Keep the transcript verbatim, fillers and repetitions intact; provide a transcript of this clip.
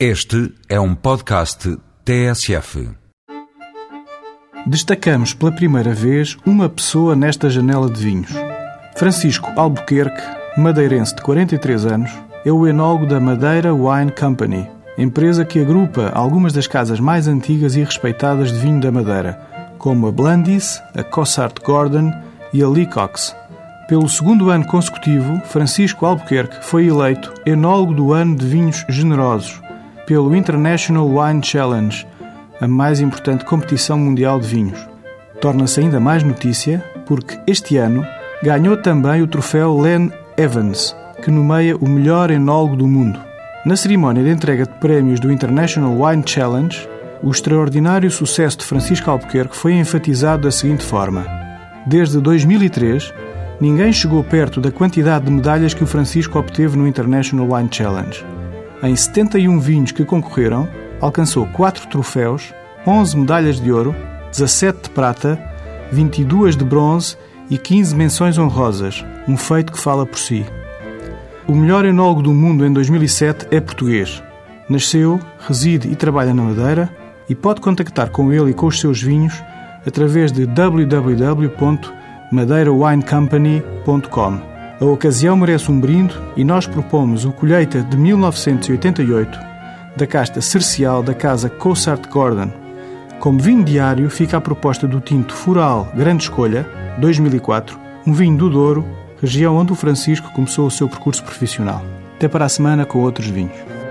Este é um podcast T S F. Destacamos pela primeira vez uma pessoa nesta janela de vinhos. Francisco Albuquerque, madeirense de quarenta e três anos, é o enólogo da Madeira Wine Company, empresa que agrupa algumas das casas mais antigas e respeitadas de vinho da Madeira, como a Blandis, a Cossart Gordon e a Leacox. Pelo segundo ano consecutivo, Francisco Albuquerque foi eleito enólogo do ano de vinhos generosos pelo International Wine Challenge, a mais importante competição mundial de vinhos. Torna-se ainda mais notícia porque este ano ganhou também o troféu Len Evans, que nomeia o melhor enólogo do mundo. Na cerimónia de entrega de prémios do International Wine Challenge, o extraordinário sucesso de Francisco Albuquerque foi enfatizado da seguinte forma: desde dois mil e três, ninguém chegou perto da quantidade de medalhas que o Francisco obteve no International Wine Challenge. Em setenta e um vinhos que concorreram, alcançou quatro troféus, onze medalhas de ouro, dezassete de prata, vinte e duas de bronze e quinze menções honrosas, um feito que fala por si. O melhor enólogo do mundo em dois mil e sete é português. Nasceu, reside e trabalha na Madeira e pode contactar com ele e com os seus vinhos através de w w w ponto madeira wine company ponto com. A ocasião merece um brinde e nós propomos o Colheita de mil novecentos e oitenta e oito, da casta sercial da casa Cossart Gordon. Como vinho diário fica a proposta do tinto Fural Grande Escolha, dois mil e quatro, um vinho do Douro, região onde o Francisco começou o seu percurso profissional. Até para a semana com outros vinhos.